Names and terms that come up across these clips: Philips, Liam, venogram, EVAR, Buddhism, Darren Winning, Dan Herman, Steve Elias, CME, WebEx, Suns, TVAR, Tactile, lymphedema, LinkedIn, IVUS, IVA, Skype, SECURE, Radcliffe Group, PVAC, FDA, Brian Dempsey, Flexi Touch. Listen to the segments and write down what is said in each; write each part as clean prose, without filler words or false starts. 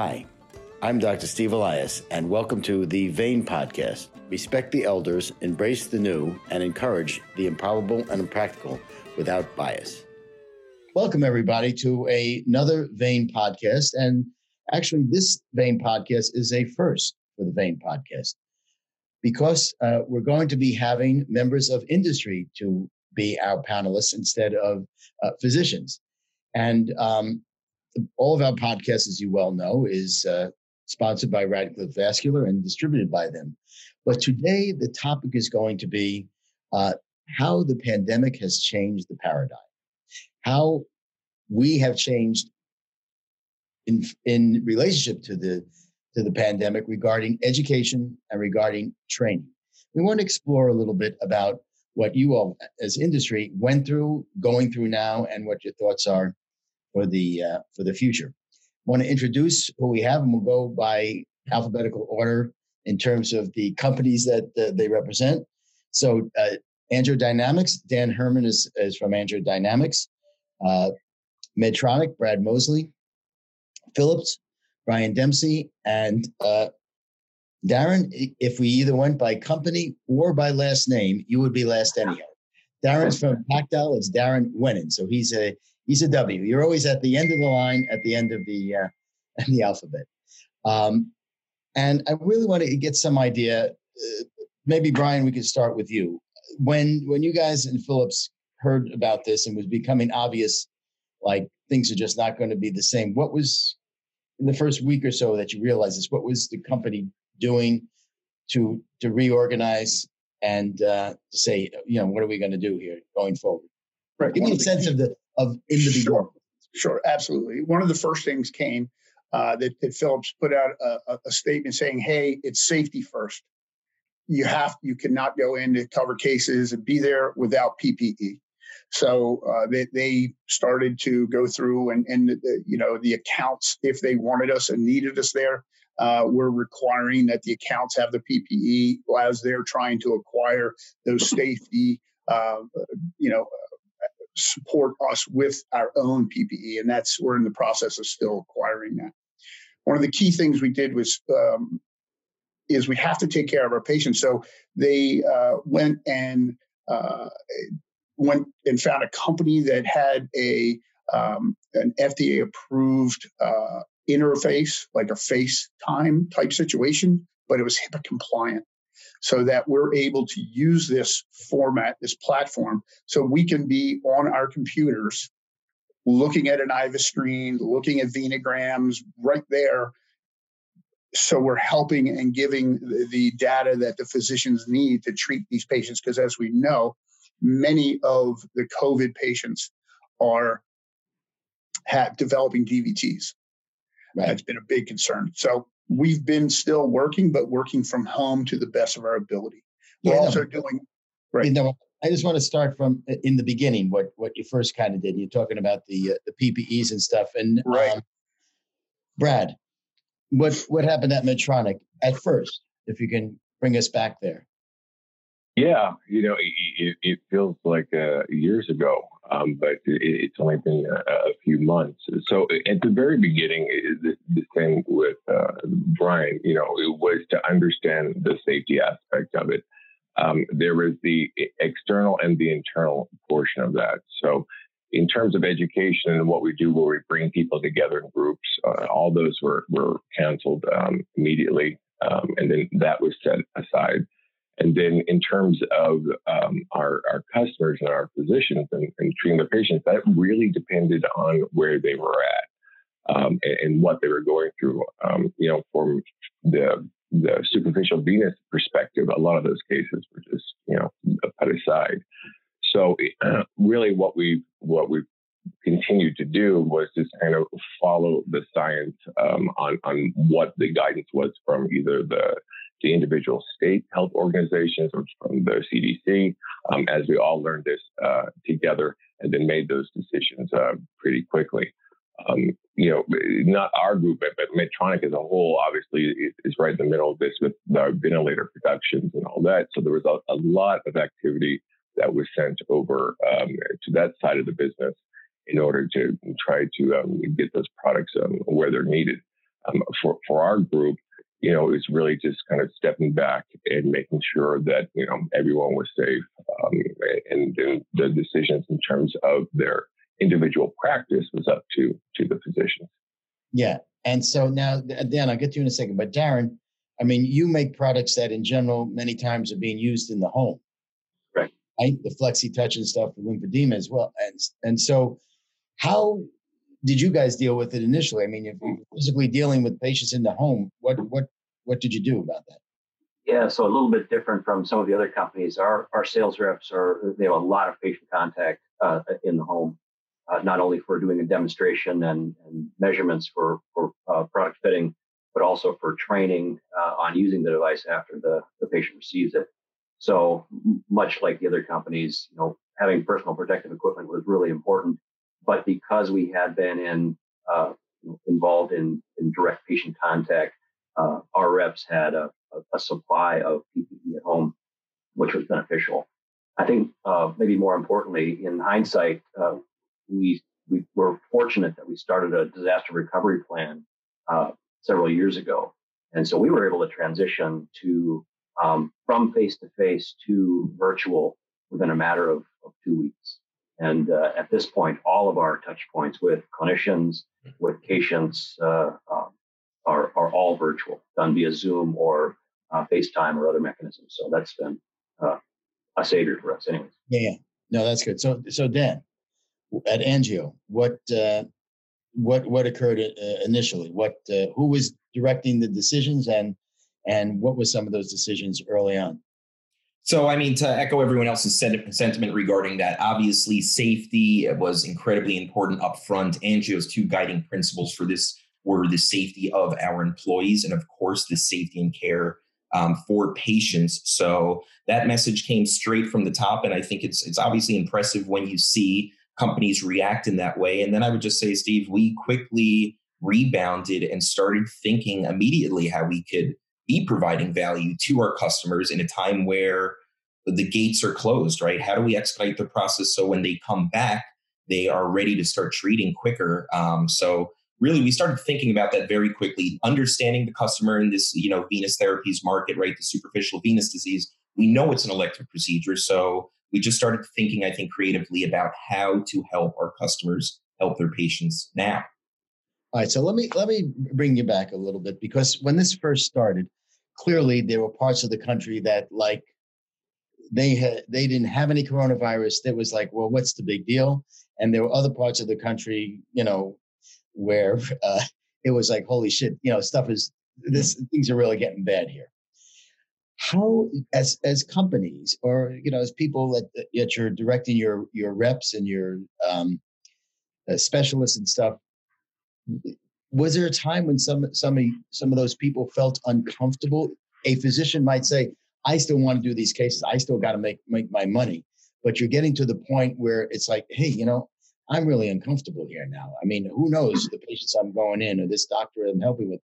Hi, I'm Dr. Steve Elias, and welcome to the Vein Podcast. Respect the elders, embrace the new, and encourage the improbable and impractical without bias. Welcome, everybody, to another Vein Podcast. And actually, this Vein Podcast is a first for the Vein Podcast because we're going to be having members of industry to be our panelists instead of physicians. And all of our podcasts, as you well know, is sponsored by Radcliffe Vascular and distributed by them. But today, the topic is going to be how the pandemic has changed the paradigm, how we have changed in relationship to the pandemic regarding education and regarding training. We want to explore a little bit about what you all as industry went through, going through now, and what your thoughts are for the future. I want to introduce who we have, and we'll go by alphabetical order in terms of the companies that they represent. So AngioDynamics, Dan Herman is from AngioDynamics. Medtronic, Brad Mosley. Philips, Brian Dempsey. And Darren, if we either went by company or by last name, you would be last anyhow. Darren's from Tactile. It's Darren Winning. So he's a W. You're always at the end of the line, at the end of the alphabet. And I really want to get some idea. Maybe, Brian, we could start with you. When you guys and Phillips heard about this and was becoming obvious, like things are just not going to be the same, what was, in the first week or so that you realized this, what was the company doing to reorganize and to say, you know, what are we going to do here going forward? Right. Give me a sense of in the beginning. Sure, absolutely. One of the first things came that Phillips put out a statement saying, hey, it's safety first. You cannot go in to cover cases and be there without PPE. So they started to go through and the accounts, if they wanted us and needed us there, we're requiring that the accounts have the PPE as they're trying to acquire those safety, support us with our own PPE, and we're in the process of still acquiring that. One of the key things we did was is we have to take care of our patients. So they went and found a company that had an FDA approved interface, like a FaceTime type situation, but it was HIPAA compliant, so that we're able to use this format, this platform, so we can be on our computers looking at an IVA screen, looking at venograms right there. So we're helping and giving the data that the physicians need to treat these patients, because as we know, many of the COVID patients are developing DVTs. Right. That's been a big concern. So we've been still working, but working from home to the best of our ability. We're also doing, right. You know, I just want to start from in the beginning, what you first kind of did. You're talking about the PPEs and stuff. And right. Brad, what happened at Medtronic at first, if you can bring us back there? Yeah, you know, it feels like years ago, but it's only been a few months. So at the very beginning, the thing with Brian, you know, it was to understand the safety aspect of it. There was the external and the internal portion of that. So in terms of education and what we do, where we bring people together in groups, all those were canceled immediately, and then that was set aside. And then in terms of our customers and our physicians and treating their patients, that really depended on where they were at and what they were going through. You know, from the superficial venous perspective, a lot of those cases were just, you know, put aside. So really what we've continued to do was just kind of follow the science on what the guidance was from either the individual state health organizations or from the CDC, as we all learned this together and then made those decisions pretty quickly. You know, not our group, but Medtronic as a whole, obviously, is right in the middle of this with our ventilator productions and all that. So there was a lot of activity that was sent over to that side of the business in order to try to get those products where they're needed. for our group, you know, is really just kind of stepping back and making sure that, you know, everyone was safe and the decisions in terms of their individual practice was up to the physicians. Yeah. And so now, Dan, I'll get to you in a second, but Darren, I mean, you make products that in general, many times are being used in the home, right? The Flexi Touch and stuff for lymphedema as well. And so how did you guys deal with it initially? I mean, if you're physically dealing with patients in the home, what did you do about that? Yeah, so a little bit different from some of the other companies. Our sales reps they have a lot of patient contact in the home, not only for doing a demonstration and measurements for product fitting, but also for training on using the device after the patient receives it. So much like the other companies, you know, having personal protective equipment was really important. But because we had been involved in direct patient contact, our reps had a supply of PPE at home, which was beneficial. I think maybe more importantly, in hindsight, we were fortunate that we started a disaster recovery plan several years ago, and so we were able to transition to from face to face to virtual within a matter of 2 weeks. And at this point, all of our touch points with clinicians, with patients are all virtual, done via Zoom or FaceTime or other mechanisms. So that's been a savior for us anyways. Yeah. No, that's good. So Dan, at Angio, what occurred initially? Who was directing the decisions and what was some of those decisions early on? So, I mean, to echo everyone else's sentiment regarding that, obviously safety was incredibly important up front. Angio's two guiding principles for this were the safety of our employees and, of course, the safety and care for patients. So that message came straight from the top, and I think it's obviously impressive when you see companies react in that way. And then I would just say, Steve, we quickly rebounded and started thinking immediately how we could be providing value to our customers in a time where the gates are closed, right? How do we expedite the process so when they come back, they are ready to start treating quicker? So really, we started thinking about that very quickly, understanding the customer in this, you know, venous therapies market, right? The superficial venous disease. We know it's an elective procedure. So we just started thinking, I think, creatively about how to help our customers help their patients now. All right. So let me bring you back a little bit, because when this first started, clearly there were parts of the country that like they didn't have any coronavirus. That was like, well, what's the big deal? And there were other parts of the country, you know, where it was like, holy shit, you know, things are really getting bad here. How as companies or, you know, as people that you're directing your reps and your specialists and stuff, was there a time when some of those people felt uncomfortable? A physician might say, I still want to do these cases. I still got to make my money. But you're getting to the point where it's like, hey, you know, I'm really uncomfortable here now. I mean, who knows the patients I'm going in or this doctor I'm helping with.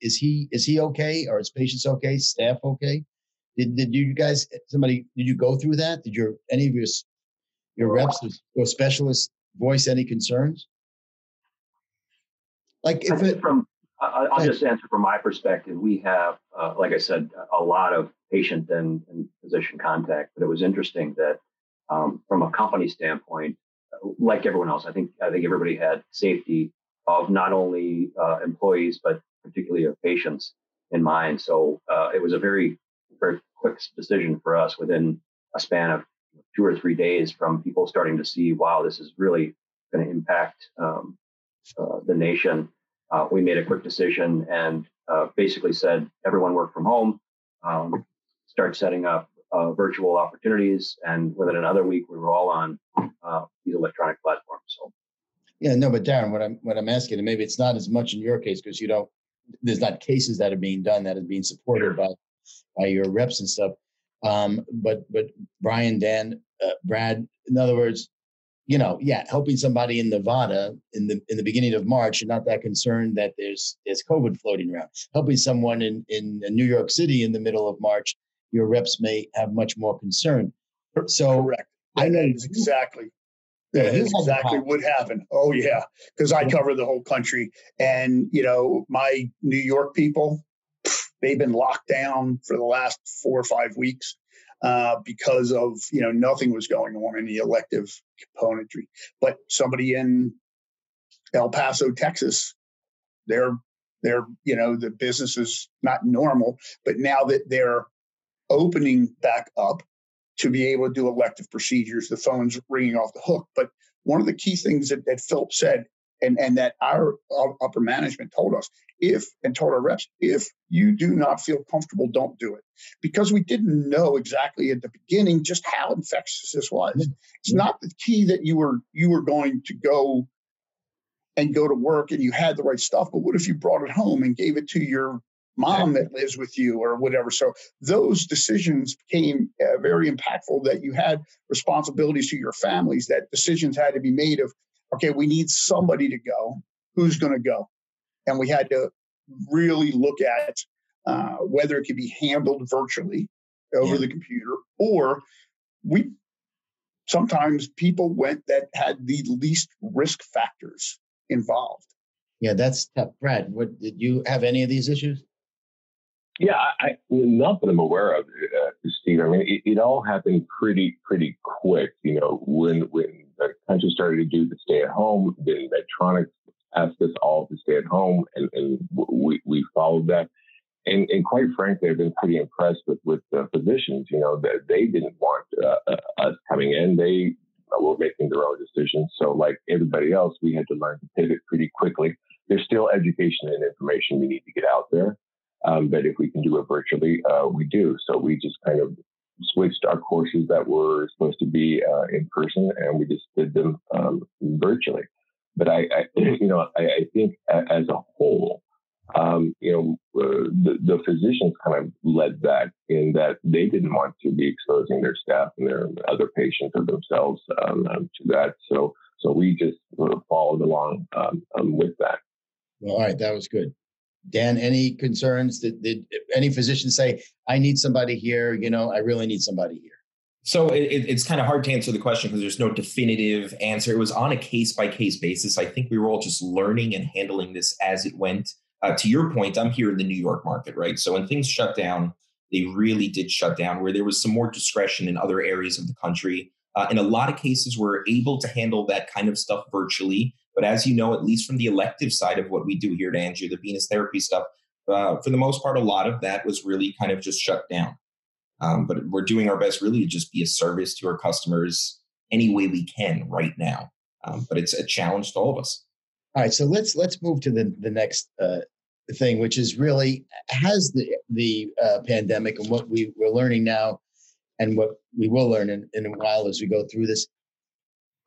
Is he okay? Or is patients okay? Staff okay? Did you go through that? Did any of your reps or specialists voice any concerns? I'll just answer from my perspective. We have, like I said, a lot of patient and physician contact, but it was interesting that from a company standpoint, like everyone else, I think everybody had safety of not only employees, but particularly of patients in mind. So it was a very, very quick decision for us within a span of 2 or 3 days from people starting to see, wow, this is really going to impact the nation. We made a quick decision and basically said, everyone work from home, start setting up virtual opportunities. And within another week, we were all on these electronic platforms. So, yeah, no, but Darren, what I'm asking, and maybe it's not as much in your case because there's not cases that are being done that are being supported by your reps and stuff. But Brian, Dan, Brad, in other words, you know, yeah, helping somebody in Nevada in the beginning of March, you're not that concerned that there's COVID floating around. Helping someone in New York City in the middle of March, your reps may have much more concern. So, correct. I know exactly. That is exactly what happened. Oh, yeah, because I cover the whole country. And, you know, my New York people, they've been locked down for the last 4 or 5 weeks because of, you know, nothing was going on in the elective componentry. But somebody in El Paso, Texas, they're you know, the business is not normal. But now that they're opening back up to be able to do elective procedures, the phone's ringing off the hook. But one of the key things that Philip said, and that our upper management told us, told our reps, if you do not feel comfortable, don't do it. Because we didn't know exactly at the beginning just how infectious this was. Mm-hmm. It's not the key that you were going to go to work and you had the right stuff, but what if you brought it home and gave it to your mom that lives with you or whatever? So those decisions became very impactful, that you had responsibilities to your families, that decisions had to be made of, okay, we need somebody to go. Who's going to go? And we had to really look at whether it could be handled virtually over the computer, or sometimes people went that had the least risk factors involved. Yeah, that's tough. Brad, did you have any of these issues? Yeah, not that I'm aware of, Steve. I mean, it all happened pretty quick. You know, when the country started to do the stay at home, then Medtronic asked us all to stay at home, and we followed that. And quite frankly, I've been pretty impressed with the physicians. You know, that they didn't want us coming in. They were making their own decisions. So like everybody else, we had to learn to pivot pretty quickly. There's still education and information we need to get out there. But if we can do it virtually, we do. So we just kind of switched our courses that were supposed to be in person, and we just did them virtually. But I think as a whole, the physicians kind of led that, in that they didn't want to be exposing their staff and their other patients or themselves to that. So we just sort of followed along with that. Well, all right, that was good. Dan, any concerns? Did any physician say, I need somebody here, you know, I really need somebody here? So it's kind of hard to answer the question because there's no definitive answer. It was on a case-by-case basis. I think we were all just learning and handling this as it went. To your point, I'm here in the New York market, right? So when things shut down, they really did shut down, where there was some more discretion in other areas of the country. In a lot of cases, we're able to handle that kind of stuff virtually. But as you know, at least from the elective side of what we do here at Angio, the venous therapy stuff, for the most part, a lot of that was really kind of just shut down. But we're doing our best really to just be a service to our customers any way we can right now. But it's a challenge to all of us. All right. So let's move to the next thing, which is really, has the pandemic and what we're learning now and what we will learn in a while as we go through this.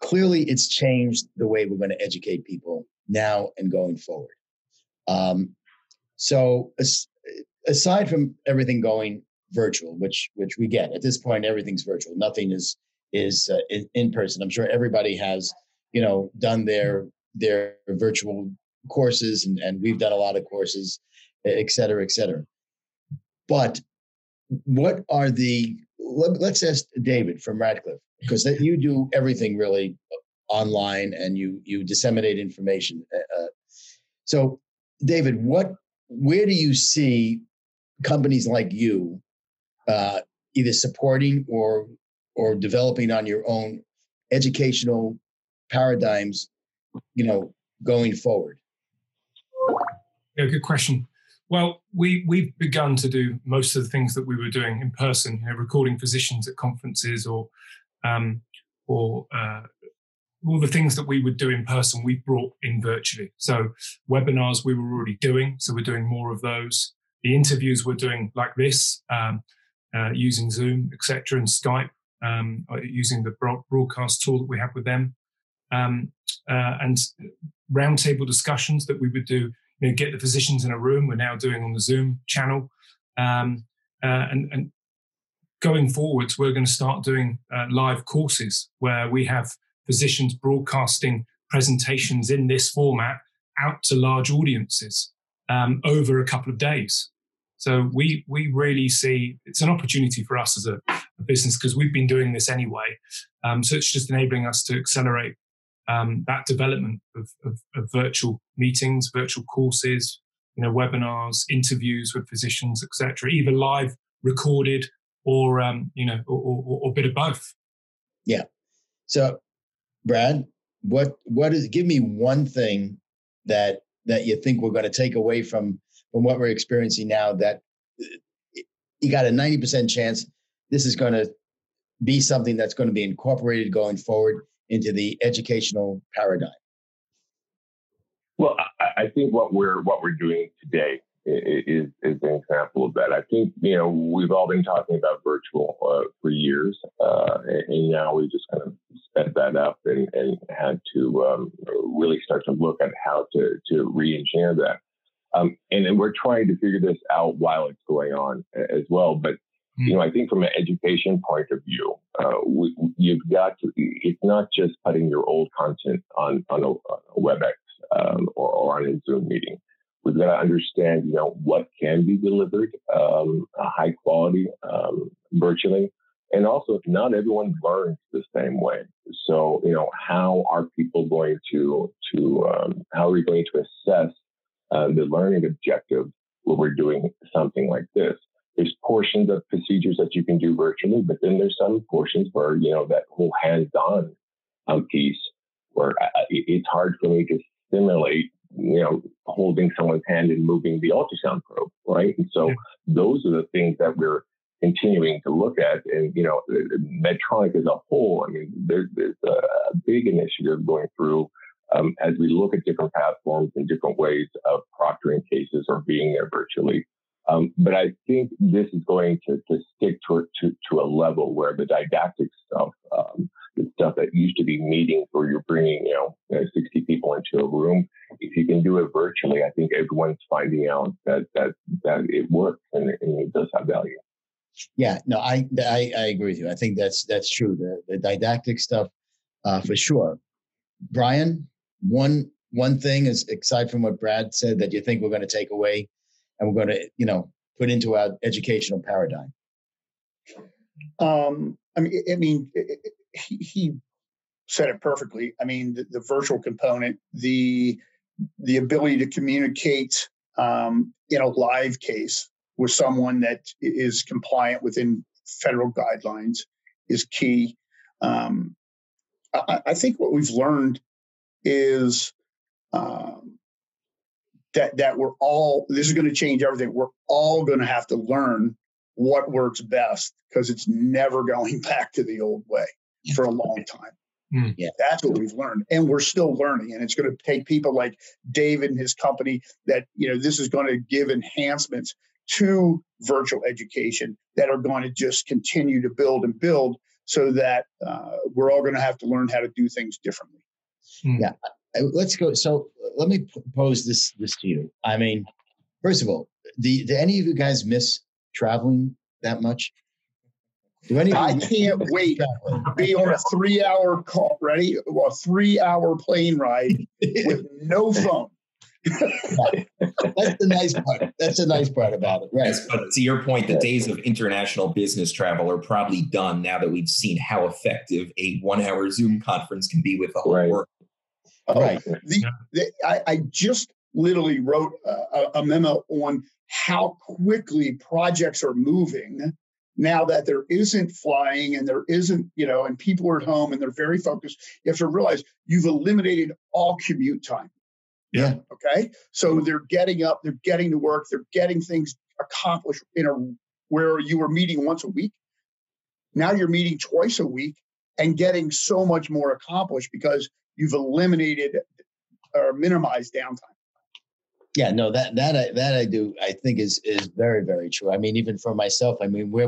Clearly, it's changed the way we're going to educate people now and going forward. So aside from everything going virtual, which we get at this point, everything's virtual. Nothing is in person. I'm sure everybody has, you know, done their virtual courses, and we've done a lot of courses, et cetera, et cetera. But what are let's ask David from Radcliffe, because that you do everything really online and you disseminate information. So, David, where do you see companies like you either supporting or developing on your own educational paradigms, you know, going forward? Yeah, good question. Well, we've begun to do most of the things that we were doing in person, you know, recording physicians at conferences or all the things that we would do in person, we brought in virtually. So webinars we were already doing, so we're doing more of those. The interviews we're doing like this, using Zoom, etc., and Skype, using the broadcast tool that we have with them, and roundtable discussions that we would do. You know, get the physicians in a room, we're now doing on the Zoom channel. And going forwards, we're going to start doing live courses where we have physicians broadcasting presentations in this format out to large audiences over a couple of days. So we really see it's an opportunity for us as a business because we've been doing this anyway. So it's just enabling us to accelerate that development of virtual meetings, virtual courses, webinars, interviews with physicians, etc., either live, recorded, or or a bit of both. Yeah. So, Brad, what is? Give me one thing that you think we're going to take away from what we're experiencing now, that you got a 90% chance this is going to be something that's going to be incorporated going forward into the educational paradigm. Well, I think what we're doing today is an example of that. I think, we've all been talking about virtual for years, and now we just kind of sped that up and had to really start to look at how to re-engineer that. And we're trying to figure this out while it's going on as well. But, I think from an education point of view, you've got to, it's not just putting your old content on a WebEx or on a Zoom meeting. We've got to understand, what can be delivered, high quality, virtually. And also, not everyone learns the same way. So, how are people going how are we going to assess the learning objective when we're doing something like this? There's portions of procedures that you can do virtually, but then there's some portions where, that whole hands-on piece where it's hard for me to simulate, holding someone's hand and moving the ultrasound probe, right? And so those are the things that we're continuing to look at. And, Medtronic as a whole, there's a big initiative going through as we look at different platforms and different ways of proctoring cases or being there virtually. But I think this is going to stick to a level where the didactic stuff, the stuff that used to be meetings where you're bringing, 60 people into a room, if you can do it virtually, I think everyone's finding out that it works and it does have value. Yeah, no, I agree with you. I think that's true. The didactic stuff, for sure. Brian, one thing is, aside from what Brad said, that you think we're going to take away and we're going to, put into our educational paradigm. He said it perfectly. The virtual component, the ability to communicate in a live case with someone that is compliant within federal guidelines is key. I think what we've learned is that we're all, this is going to change everything. We're all going to have to learn what works best because it's never going back to the old way for a long time. Yeah. That's what we've learned. And we're still learning. And it's going to take people like David and his company that, this is going to give enhancements to virtual education that are going to just continue to build so that we're all going to have to learn how to do things differently. Yeah, let's go. So let me pose this to you. First of all, did any of you guys miss traveling that much? I can't wait to be on a 3-hour call, ready? Well, a 3-hour plane ride with no phone. That's the nice part. That's the nice part about it, right? Yes, but to your point, the days of international business travel are probably done now that we've seen how effective a 1-hour Zoom conference can be with the whole world. Right. I just literally wrote a memo on how quickly projects are moving now that there isn't flying and there isn't, and people are at home and they're very focused. You have to realize you've eliminated all commute time. Yeah. Okay. So they're getting up, they're getting to work, they're getting things accomplished where you were meeting once a week. Now you're meeting twice a week and getting so much more accomplished because you've eliminated or minimized downtime. Yeah, no, that I do. I think is very, very true. Even for myself, we're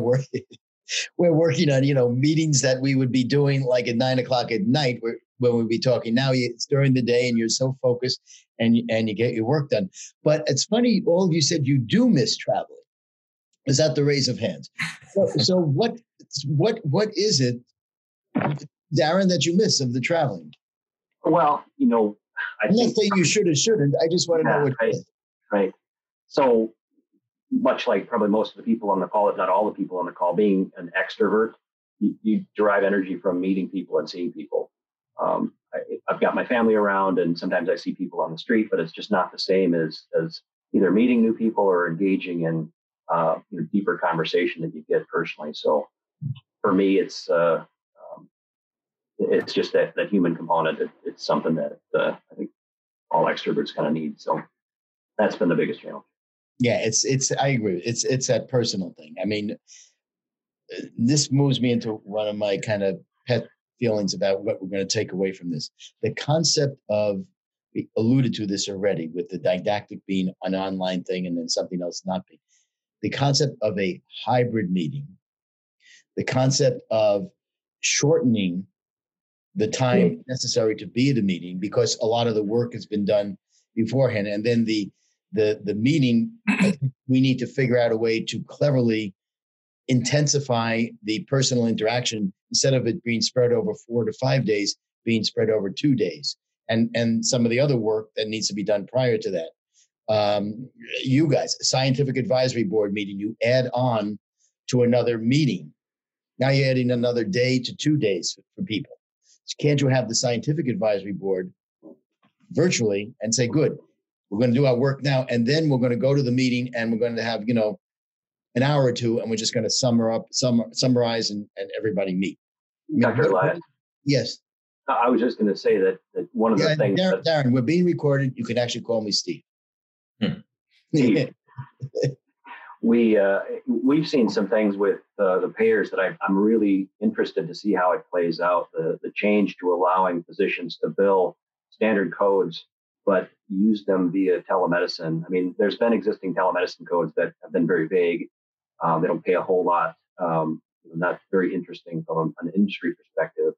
working on, meetings that we would be doing like at 9:00 at night when we'd be talking. Now it's during the day and you're so focused and you get your work done. But it's funny, all of you said you do miss traveling. Is that the raise of hands? So what is it, Darren, that you miss of the traveling? Well, I'm not saying you should or shouldn't. I just want to know what it is. Right. So much like probably most of the people on the call, if not all the people on the call, being an extrovert, you derive energy from meeting people and seeing people. I've got my family around, and sometimes I see people on the street, but it's just not the same as either meeting new people or engaging in deeper conversation that you get personally. So for me, it's just that human component. It's something that I think all extroverts kind of need. So that's been the biggest challenge. Yeah, I agree. It's that personal thing. I mean, this moves me into one of my kind of pet feelings about what we're going to take away from this. The concept of, we alluded to this already with the didactic being an online thing and then something else not being. The concept of a hybrid meeting, the concept of shortening the time necessary to be at a meeting because a lot of the work has been done beforehand. And then the meeting, we need to figure out a way to cleverly intensify the personal interaction instead of it being spread over 4 to 5 days, being spread over 2 days, and some of the other work that needs to be done prior to that. You guys, scientific advisory board meeting, you add on to another meeting. Now you're adding another day to 2 days for people. So can't you have the scientific advisory board virtually and say, good, we're going to do our work now, and then we're going to go to the meeting and we're going to have, an hour or two, and we're just going to summarize and everybody meet. Dr. Elias. Yes. I was just going to say that one of the things. Darren, we're being recorded. You can actually call me Steve. We've seen some things with the payers that I'm really interested to see how it plays out. The change to allowing physicians to bill standard codes, but use them via telemedicine. I mean, there's been existing telemedicine codes that have been very vague. They don't pay a whole lot. Not very interesting from an industry perspective.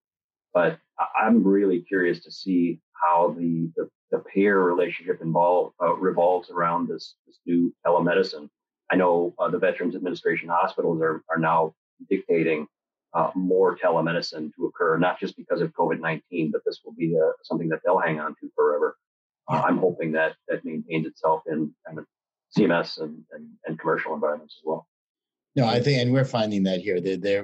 But I'm really curious to see how the payer relationship revolves around this new telemedicine. I know the Veterans Administration hospitals are now dictating more telemedicine to occur, not just because of COVID-19, but this will be something that they'll hang on to forever. I'm hoping that maintains itself in kind of CMS and commercial environments as well. No, I think, and we're finding that here. They're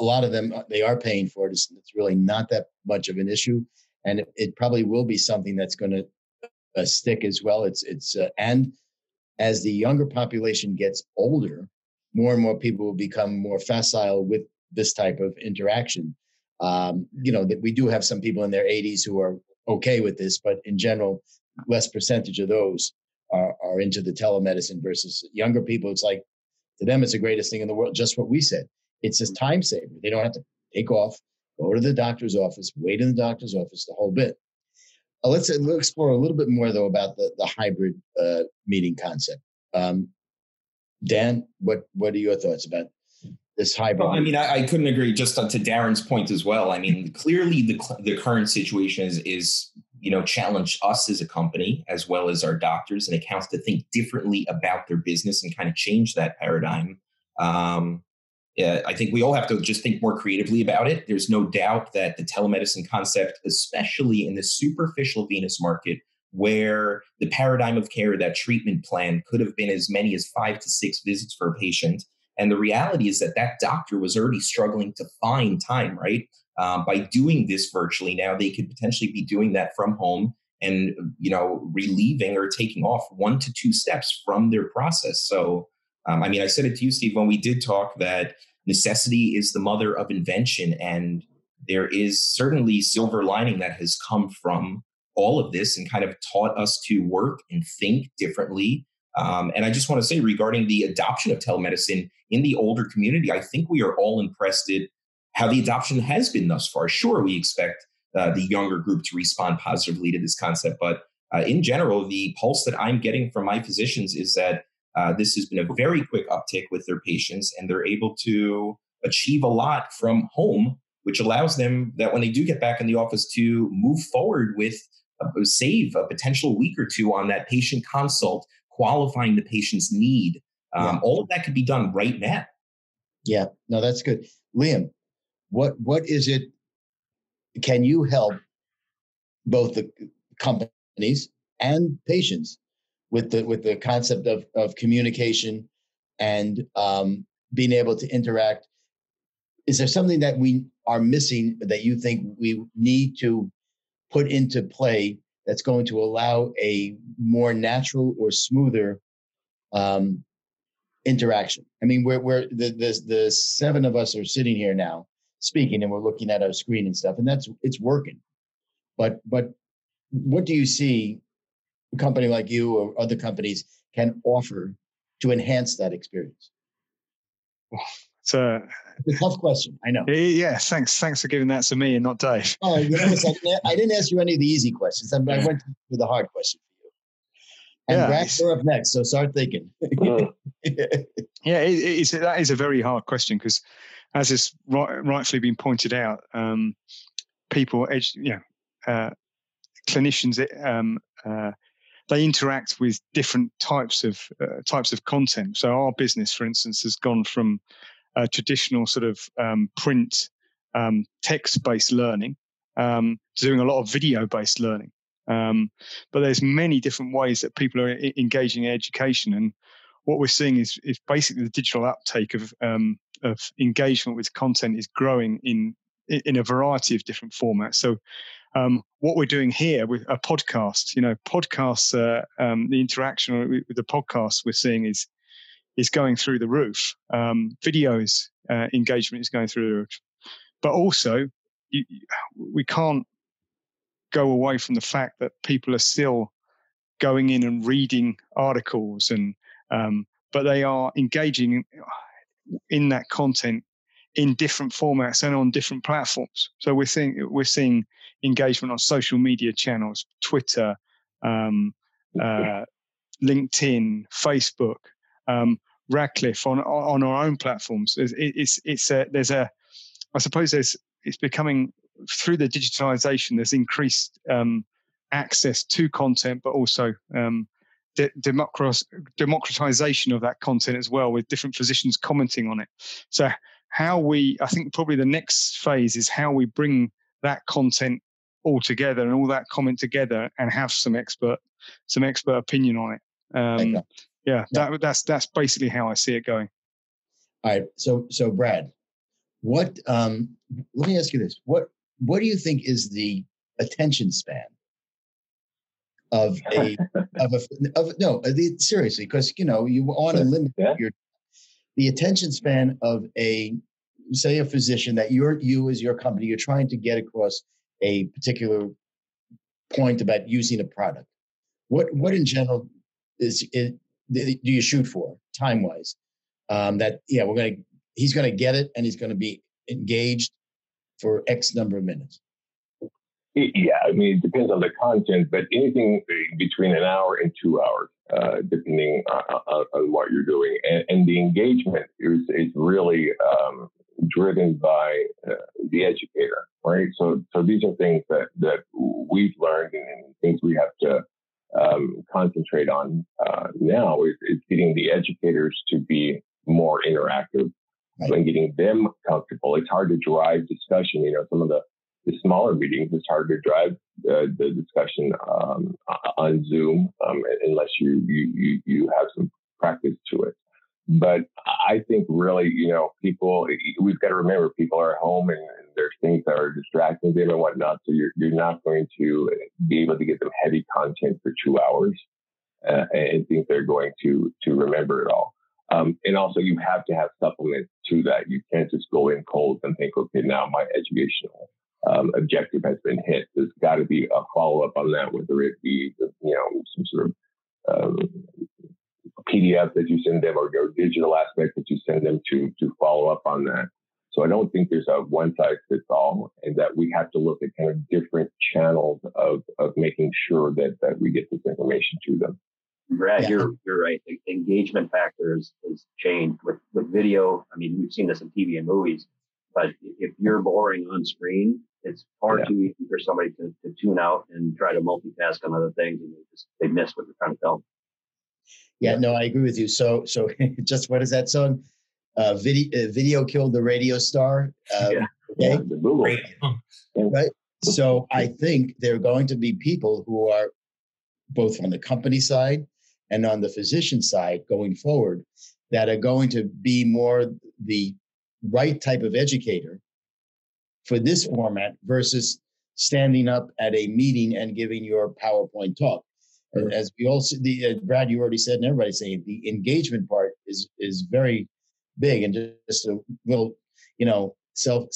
a lot of them, they are paying for it. It's really not that much of an issue, and it probably will be something that's going to stick as well. And as the younger population gets older, more and more people will become more facile with this type of interaction. That we do have some people in their 80s who are okay with this, but in general, less percentage of those are into the telemedicine versus younger people. It's like, to them, it's the greatest thing in the world. Just what we said. It's a time saver. They don't have to take off, go to the doctor's office, wait in the doctor's office, the whole bit. Let's explore a little bit more, though, about the hybrid meeting concept. Dan, what are your thoughts about this hybrid? Well, I mean, I couldn't agree. Just to Darren's point as well. I mean, clearly the current situation is challenged us as a company, as well as our doctors and accounts, to think differently about their business and kind of change that paradigm. I think we all have to just think more creatively about it. There's no doubt that the telemedicine concept, especially in the superficial venous market, where the paradigm of care, that treatment plan could have been as many as 5 to 6 visits for a patient. And the reality is that doctor was already struggling to find time, right? By doing this virtually now, they could potentially be doing that from home and, relieving or taking off 1 to 2 steps from their process. So, I said it to you, Steve, when we did talk, that necessity is the mother of invention. And there is certainly silver lining that has come from all of this and kind of taught us to work and think differently. And I just want to say, regarding the adoption of telemedicine in the older community, I think we are all impressed at how the adoption has been thus far. Sure, we expect the younger group to respond positively to this concept, but in general, the pulse that I'm getting from my physicians is that this has been a very quick uptick with their patients, and they're able to achieve a lot from home, which allows them that when they do get back in the office to move forward with save a potential week or two on that patient consult, qualifying the patient's need. All of that could be done right now. Yeah, no, that's good. Liam, what is it? Can you help both the companies and patients with the concept of communication and being able to interact. Is there something that we are missing that you think we need to put into play that's going to allow a more natural or smoother interaction? I mean, we're the seven of us are sitting here now speaking, and we're looking at our screen and stuff, and it's working. But what do you see a company like you or other companies can offer to enhance that experience? It's a tough question. I know. Yeah. Thanks for giving that to me and not Dave. Oh, you know, it's like, I didn't ask you any of the easy questions. I went to the hard question for you. And Brad, we're up next, so start thinking. That is a very hard question because, as it's rightfully been pointed out, clinicians, they interact with different types of content. So our business, for instance, has gone from a traditional sort of print text-based learning to doing a lot of video-based learning. But there's many different ways that people are engaging in education, and what we're seeing is basically the digital uptake of engagement with content is growing in a variety of different formats. So what we're doing here with a podcast, podcasts, the interaction with the podcast we're seeing is going through the roof. Videos engagement is going through the roof. But also, we can't go away from the fact that people are still going in and reading articles, and but they are engaging in that content in different formats and on different platforms. So we're seeing engagement on social media channels, Twitter, LinkedIn, Facebook, Radcliffe on our own platforms. It's becoming, through the digitalization, there's increased access to content, but also democratization of that content as well, with different physicians commenting on it. So I think probably the next phase is how we bring that content all together and all that comment together and have some expert opinion on it. That's basically how I see it going. All right. So Brad, what, let me ask you this. What do you think is the attention span seriously, because, you want to limit the attention span of a physician that you as your company, you're trying to get across a particular point about using a product. What in general do you shoot for time wise? He's going to get it and he's going to be engaged for X number of minutes. Yeah. I mean, it depends on the content, but anything between an hour and 2 hours, depending on what you're doing. And the engagement is really driven by the educator, right? So these are things that we've learned and things we have to concentrate on now is getting the educators to be more interactive and getting them comfortable. It's hard to drive discussion. Some of the smaller meetings, it's hard to drive the discussion on Zoom unless you have some practice to it. But I think really, people, we've got to remember people are at home and there's things that are distracting them and whatnot. So you're not going to be able to get them heavy content for 2 hours and think they're going to remember it all. And also you have to have supplements to that. You can't just go in cold and think, okay, now my educational objective has been hit. There's got to be a follow-up on that, whether it be, some sort of PDF that you send them or digital aspect that you send them to follow up on that. So I don't think there's a one-size-fits-all, and that we have to look at kind of different channels of making sure that we get this information to them. Brad, you're right. The engagement factor is changed with video. I mean, we've seen this in TV and movies, but if you're boring on screen, it's far too easy for somebody to tune out and try to multitask on other things, and they miss what you're trying to tell them. Yeah, no, I agree with you. So just what is that song? Video killed the radio star. Okay. Right. So I think there are going to be people who are both on the company side and on the physician side going forward that are going to be more the right type of educator for this format versus standing up at a meeting and giving your PowerPoint talk. Sure. As we all see, Brad, you already said, and everybody's saying, the engagement part is very big. And just a little, self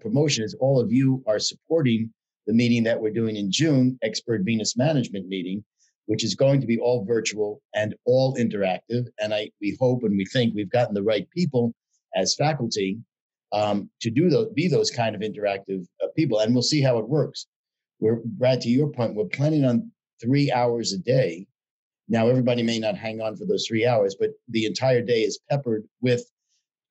promotion is all of you are supporting the meeting that we're doing in June, Expert Venous Management meeting, which is going to be all virtual and all interactive. And we hope and we think we've gotten the right people as faculty to do those kind of interactive people. And we'll see how it works. Brad, to your point, we're planning on 3 hours a day. Now, everybody may not hang on for those 3 hours, but the entire day is peppered with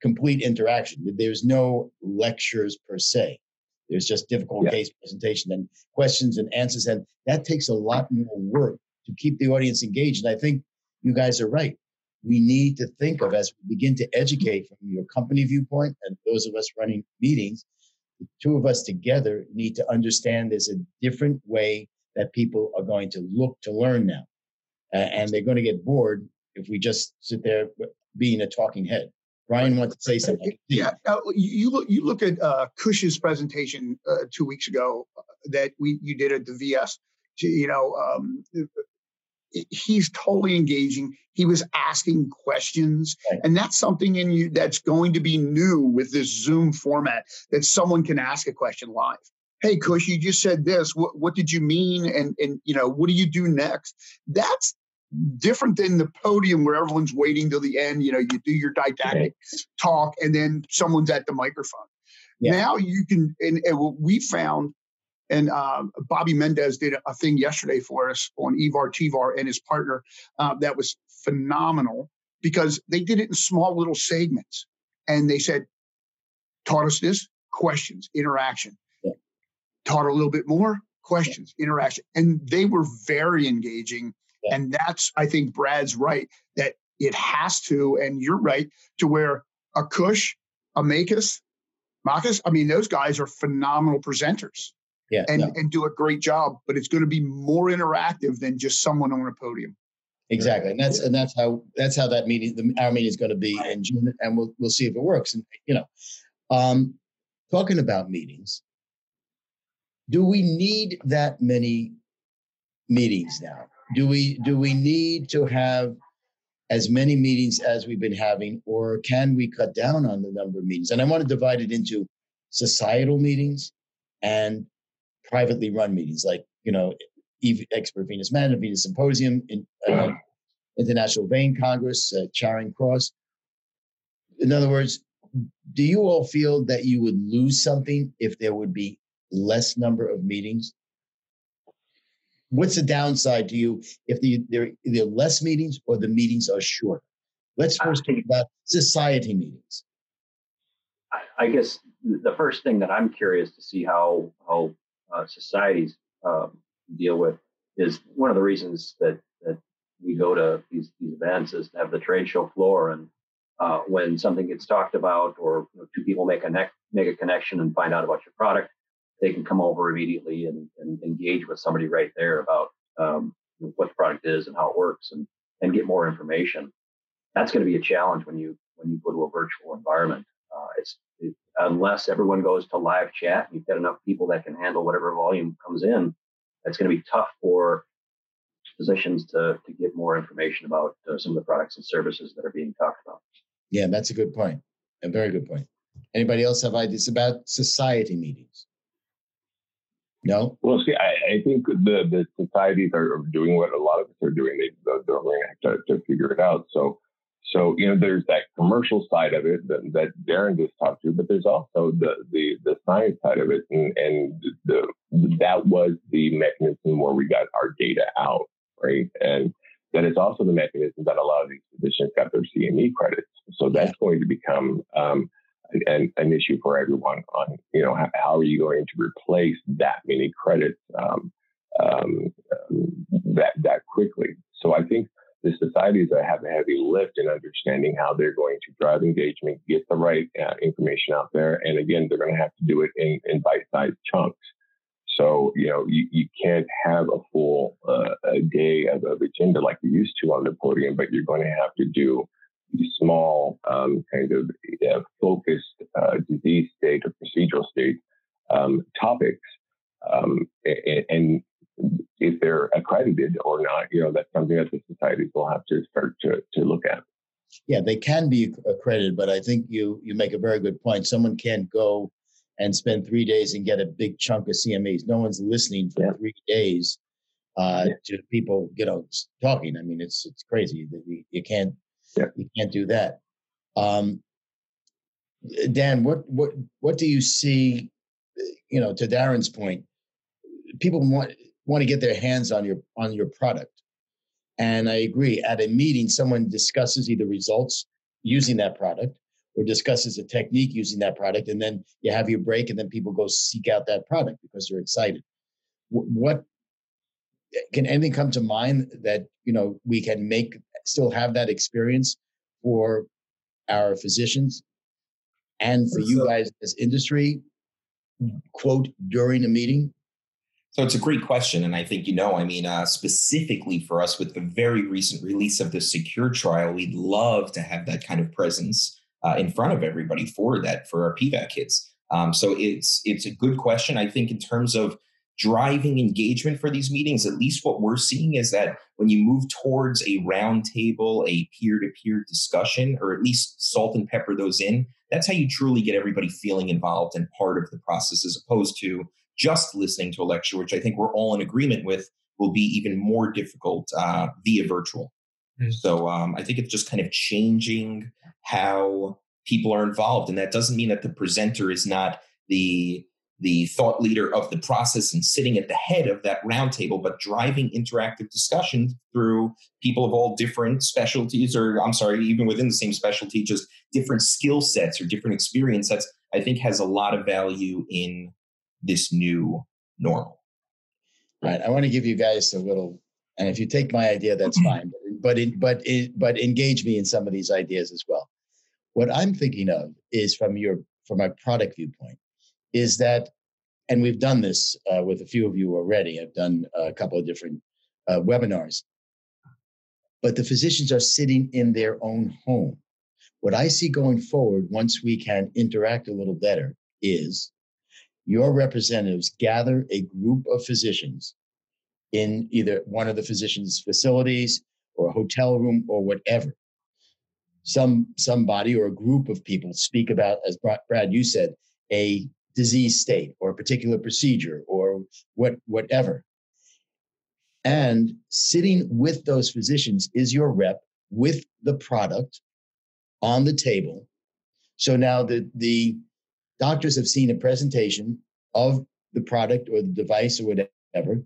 complete interaction. There's no lectures per se. There's just difficult case presentation and questions and answers. And that takes a lot more work to keep the audience engaged. And I think you guys are right. We need to think of, as we begin to educate from your company viewpoint and those of us running meetings, the two of us together need to understand there's a different way that people are going to look to learn now. And they're going to get bored if we just sit there being a talking head. Brian wants to say something. Yeah. You look at Cush's presentation 2 weeks ago that you did at the VS. He's totally engaging. He was asking questions. Right. And that's something in you that's going to be new with this Zoom format, that someone can ask a question live. Hey, Cush, you just said this. What did you mean? And what do you do next? That's different than the podium where everyone's waiting till the end. You do your didactic talk and then someone's at the microphone. Yeah. Now you can, and what we found, and Bobby Mendez did a thing yesterday for us on EVAR, TVAR, and his partner. That was phenomenal because they did it in small little segments. And they said, taught us this, questions, interaction. Yeah. Taught a little bit more, questions, interaction. And they were very engaging. Yeah. And that's, I think Brad's right, that it has to, and you're right, to where a Cush, a Makis, I mean, those guys are phenomenal presenters. Yeah, and do a great job, but it's going to be more interactive than just someone on a podium. Exactly, and that's how that meeting, our meeting, is going to be in June, and we'll see if it works. And talking about meetings, do we need that many meetings now? Do we need to have as many meetings as we've been having, or can we cut down on the number of meetings? And I want to divide it into societal meetings and privately run meetings, like, Expert Venous Management, Venous Symposium, International Vein Congress, Charing Cross. In other words, do you all feel that you would lose something if there would be less number of meetings? What's the downside to you if there are less meetings or the meetings are short? Let's first talk about society meetings. I guess the first thing that I'm curious to see how societies deal with is one of the reasons that we go to these events is to have the trade show floor. And when something gets talked about, or two people make a connection and find out about your product, they can come over immediately and engage with somebody right there about what the product is and how it works and get more information. That's going to be a challenge when you go to a virtual environment. Unless everyone goes to live chat and you've got enough people that can handle whatever volume comes in, it's going to be tough for physicians to get more information about some of the products and services that are being talked about. Yeah, that's a good point. A very good point. Anybody else have ideas about society meetings? No? Well, see, I think the societies are doing what a lot of us are doing. They're going to have to figure it out. So, there's that commercial side of it that Darren just talked to, but there's also the science side of it. And that was the mechanism where we got our data out, right? And that is also the mechanism that a lot of these physicians got their CME credits. So that's going to become an issue for everyone on, how are you going to replace that many credits that quickly? So I think the societies that have a heavy lift in understanding how they're going to drive engagement, get the right information out there. And again, they're going to have to do it in bite-sized chunks. So, you can't have a full day of agenda like you used to on the podium, but you're going to have to do small focused disease state or procedural state topics. And if they're accredited or not, you know, that's something that the societies will have to start to look at. Yeah, they can be accredited, but I think you make a very good point. Someone can't go and spend 3 days and get a big chunk of CMEs. No one's listening for 3 days to people, you know, talking. I mean, it's crazy. You can't do that. Dan, what do you see? You know, to Darren's point, people want to get their hands on your product. And I agree, at a meeting, someone discusses either results using that product or discusses a technique using that product. And then you have your break and then people go seek out that product because they're excited. What can anything come to mind that, you know, we can make still have that experience for our physicians and for you guys as industry, quote, during a meeting? So it's a great question. And I think, you know, I mean, specifically for us with the very recent release of the SECURE trial, we'd love to have that kind of presence in front of everybody for that, for our PVAC kids. So it's a good question. I think in terms of driving engagement for these meetings, at least what we're seeing is that when you move towards a round table, a peer-to-peer discussion, or at least salt and pepper those in, that's how you truly get everybody feeling involved and part of the process, as opposed to just listening to a lecture, which I think we're all in agreement with will be even more difficult via virtual. Mm-hmm. So I think it's just kind of changing how people are involved. And that doesn't mean that the presenter is not the thought leader of the process and sitting at the head of that roundtable, but driving interactive discussion through people of all different specialties, or I'm sorry, even within the same specialty, just different skill sets or different experience sets, I think has a lot of value in this new normal. Right. I want to give you guys a little, and if you take my idea, that's fine, but engage me in some of these ideas as well. What I'm thinking of is from my product viewpoint, is that, and we've done this with a few of you already. I've done a couple of different webinars, but the physicians are sitting in their own home. What I see going forward, once we can interact a little better, is your representatives gather a group of physicians in either one of the physicians' facilities or a hotel room or whatever. Somebody or a group of people speak about, as Brad, you said, a disease state or a particular procedure or whatever. And sitting with those physicians is your rep with the product on the table. So now the doctors have seen a presentation of the product or the device or whatever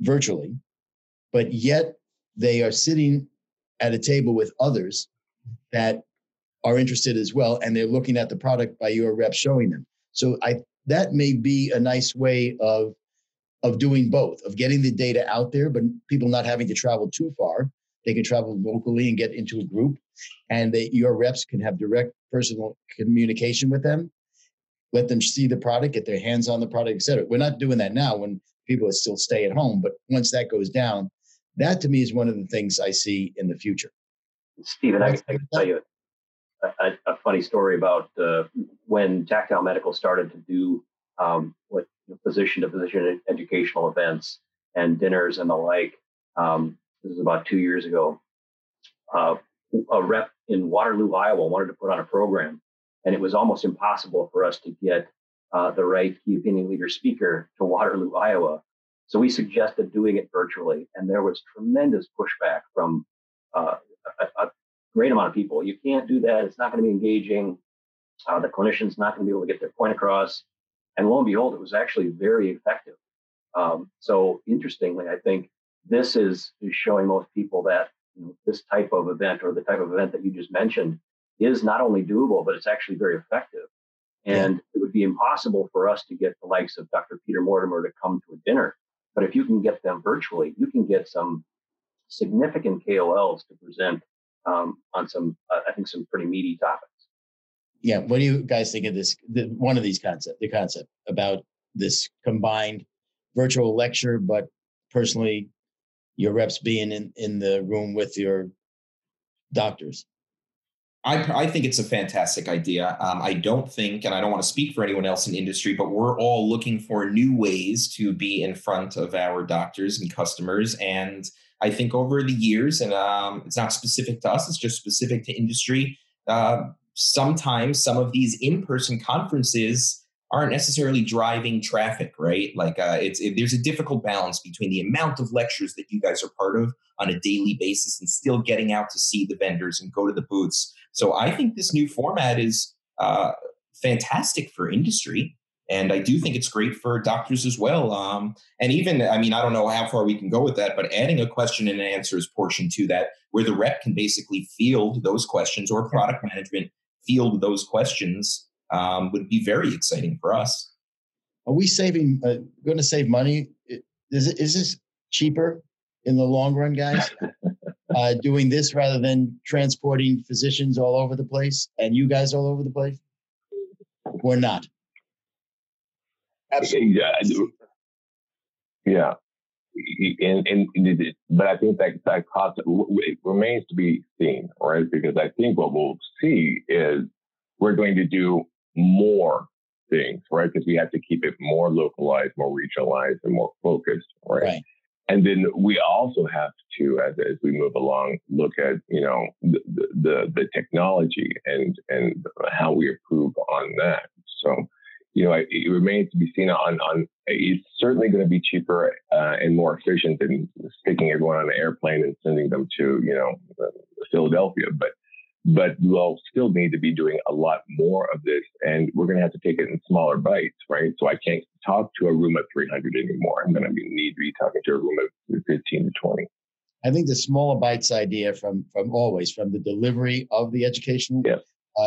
virtually, but yet they are sitting at a table with others that are interested as well, and they're looking at the product by your rep showing them. So that may be a nice way of doing both, of getting the data out there, but people not having to travel too far. They can travel locally and get into a group, and your reps can have direct personal communication with them. Let them see the product, get their hands on the product, et cetera. We're not doing that now when people are still stay at home, but once that goes down, that to me is one of the things I see in the future. Stephen, I can tell you a funny story about when Tactile Medical started to do what physician-to-physician educational events and dinners and the like. This is about 2 years ago. A rep in Waterloo, Iowa, wanted to put on a program. And it was almost impossible for us to get the right key opinion leader speaker to Waterloo, Iowa. So we suggested doing it virtually. And there was tremendous pushback from a great amount of people. You can't do that. It's not going to be engaging. The clinician's not going to be able to get their point across. And lo and behold, it was actually very effective. So interestingly, I think this is showing most people that, you know, this type of event or the type of event that you just mentioned is not only doable, but it's actually very effective. And it would be impossible for us to get the likes of Dr. Peter Mortimer to come to a dinner. But if you can get them virtually, you can get some significant KOLs to present on some, I think, some pretty meaty topics. Yeah. What do you guys think of this? One of these concepts, the concept about this combined virtual lecture, but personally, your reps being in the room with your doctors. I think it's a fantastic idea. I don't think, and I don't want to speak for anyone else in industry, but we're all looking for new ways to be in front of our doctors and customers. And I think over the years, and it's not specific to us, it's just specific to industry, sometimes some of these in-person conferences aren't necessarily driving traffic, right? Like there's a difficult balance between the amount of lectures that you guys are part of on a daily basis and still getting out to see the vendors and go to the booths. So I think this new format is fantastic for industry. And I do think it's great for doctors as well. And even, I mean, I don't know how far we can go with that, but adding a question and answers portion to that, where the rep can basically field those questions or product management field those questions, would be very exciting for us. Are we saving, going to save money? Is this cheaper in the long run, guys? Doing this rather than transporting physicians all over the place and you guys all over the place? Or not? Absolutely. Yeah. But I think that concept remains to be seen, right? Because I think what we'll see is we're going to do more things, right? Because we have to keep it more localized, more regionalized, and more focused, right? And then we also have to, as we move along, look at, you know, the technology and how we improve on that. So, you know, it remains to be seen on it's certainly going to be cheaper and more efficient than sticking everyone on an airplane and sending them to, you know, Philadelphia. But we'll still need to be doing a lot more of this, and we're going to have to take it in smaller bites, right? So I can't talk to a room of 300 anymore. I'm going to need to be talking to a room of 15 to 20. I think the smaller bites idea from the delivery of the educational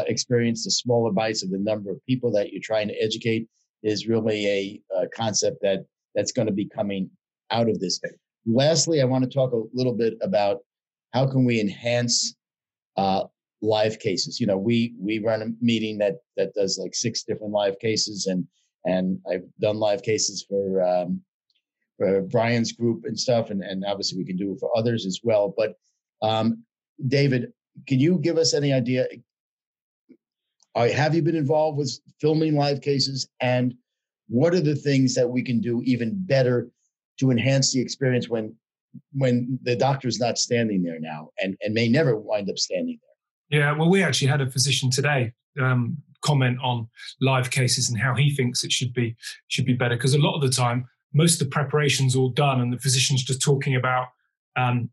experience, the smaller bites of the number of people that you're trying to educate is really a concept that's going to be coming out of this. Lastly, I want to talk a little bit about how can we enhance live cases. You know, we run a meeting that does like 6 different live cases, and I've done live cases for Brian's group and stuff, and obviously we can do it for others as well. But David, can you give us any idea? Have you been involved with filming live cases, and what are the things that we can do even better to enhance the experience when the doctor's not standing there now and may never wind up standing there? Yeah, well, we actually had a physician today comment on live cases and how he thinks it should be better, because a lot of the time, most of the preparation's all done and the physician's just talking about,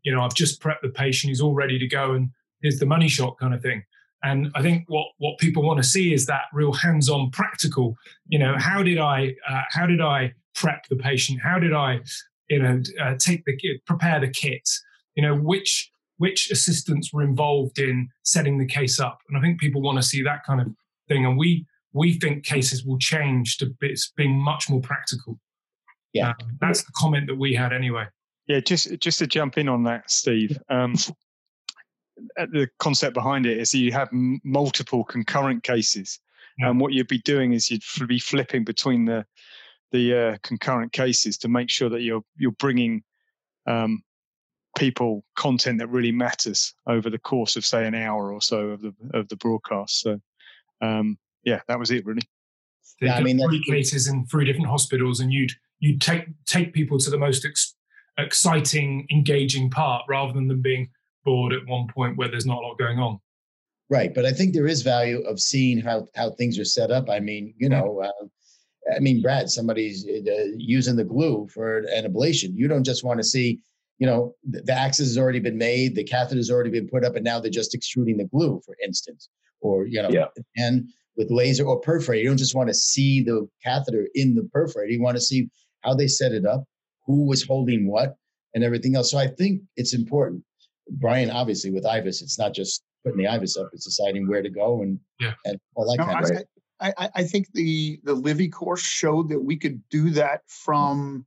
you know, I've just prepped the patient, he's all ready to go, and here's the money shot kind of thing. And I think what people want to see is that real hands-on, practical. You know, how did I prep the patient? How did I, you know, prepare the kit? You know, which assistants were involved in setting the case up. And I think people want to see that kind of thing. And we think cases will change to being much more practical. Yeah. That's the comment that we had anyway. Yeah, just to jump in on that, Steve, the concept behind it is that you have multiple concurrent cases. Yeah. And what you'd be doing is you'd be flipping between the concurrent cases to make sure that you're bringing people content that really matters over the course of, say, an hour or so of the broadcast. So yeah, that was it really. Yeah, I mean, 3 cases in 3 different hospitals, and you'd take people to the most exciting, engaging part rather than them being bored at one point where there's not a lot going on. Right, but I think there is value of seeing how things are set up. I mean, you know, Brad, somebody's using the glue for an ablation. You don't just want to see, you know, the axis has already been made, the catheter has already been put up, and now they're just extruding the glue, for instance, or, you know, and with laser or perforator. You don't just want to see the catheter in the perforator. You want to see how they set it up, who was holding what, and everything else. So I think it's important. Brian, obviously, with IVUS, it's not just putting the IVUS up, it's deciding where to go and all that kind of stuff. I think the Livy course showed that we could do that from...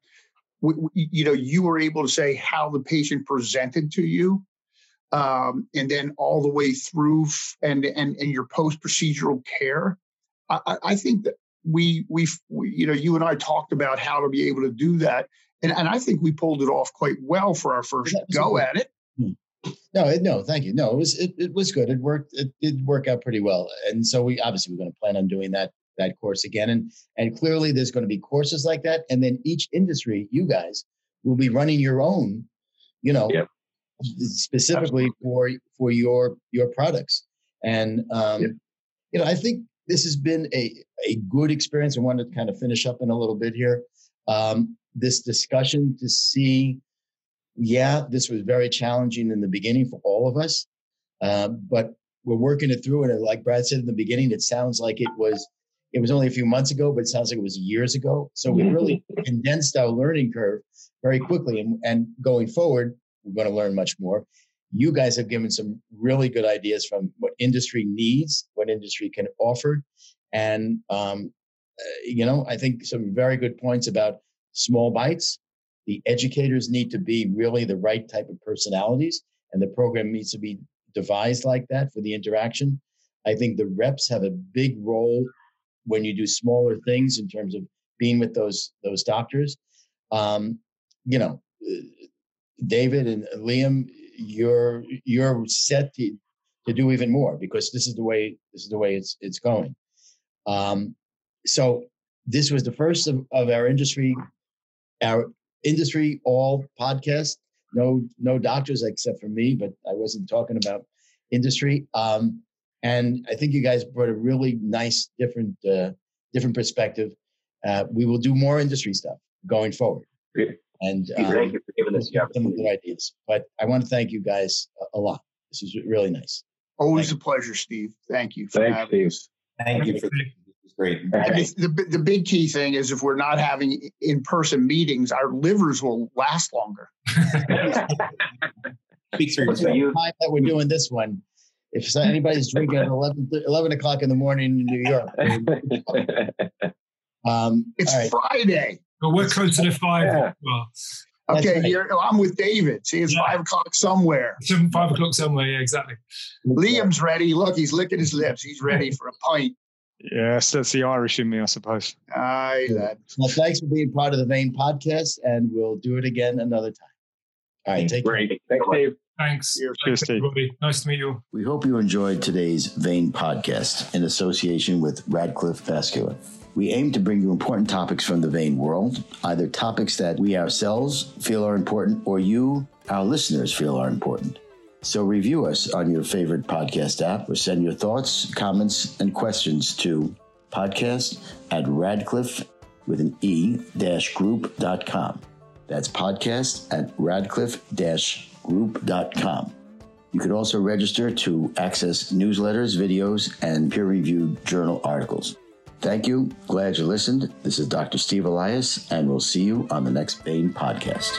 You know, you were able to say how the patient presented to you, and then all the way through and your post-procedural care. I think that we you know, you and I talked about how to be able to do that, and I think we pulled it off quite well for our first go at it. No, thank you. No, it was good. It worked. It did work out pretty well. And so we're going to plan on doing that course again. And clearly there's going to be courses like that. And then each industry, you guys will be running your own, yep. Specifically for your products. And, yep. I think this has been a good experience. I wanted to kind of finish up in a little bit here. This discussion to see, this was very challenging in the beginning for all of us, but we're working it through. And like Brad said in the beginning, it sounds like it was only a few months ago, but it sounds like it was years ago. So we really condensed our learning curve very quickly. And going forward, we're going to learn much more. You guys have given some really good ideas from what industry needs, what industry can offer. And, I think some very good points about small bites. The educators need to be really the right type of personalities, and the program needs to be devised like that for the interaction. I think the reps have a big role when you do smaller things in terms of being with those doctors. David and Liam, you're set to do even more, because this is the way it's going. So this was the first of our industry all podcast. No doctors except for me, but I wasn't talking about industry. And I think you guys brought a really nice different perspective. We will do more industry stuff going forward. And thank you for giving us some good ideas. But I want to thank you guys a lot. This is really nice. Always a pleasure, Steve. Thank you. Thanks, Steve. Thank you for great. Right. The big key thing is, if we're not having in-person meetings, our livers will last longer. Speak for yourself. The time that we're doing this one, if anybody's drinking at 11 o'clock in the morning in New York. It's right. Friday. But we're close to the 5. Yeah. Well, okay, right. I'm with David. See, it's 5 o'clock somewhere. 5 o'clock somewhere, yeah, exactly. Liam's ready. Look, he's licking his lips. He's ready for a pint. Yes, that's the Irish in me, I suppose. Aye, lad. Well, thanks for being part of the Vein podcast, and we'll do it again another time. All right, take care. Thanks, Dave. Thanks. Cheers, Steve. Nice to meet you. We hope you enjoyed today's Vein podcast in association with Radcliffe Vascular. We aim to bring you important topics from the vein world, either topics that we ourselves feel are important or you, our listeners, feel are important. So review us on your favorite podcast app, or send your thoughts, comments, and questions to podcast@radcliffe-group.com. That's podcast@radcliffe-group.com. You can also register to access newsletters, videos, and peer-reviewed journal articles. Thank you. Glad you listened. This is Dr. Steve Elias, and we'll see you on the next Vein podcast.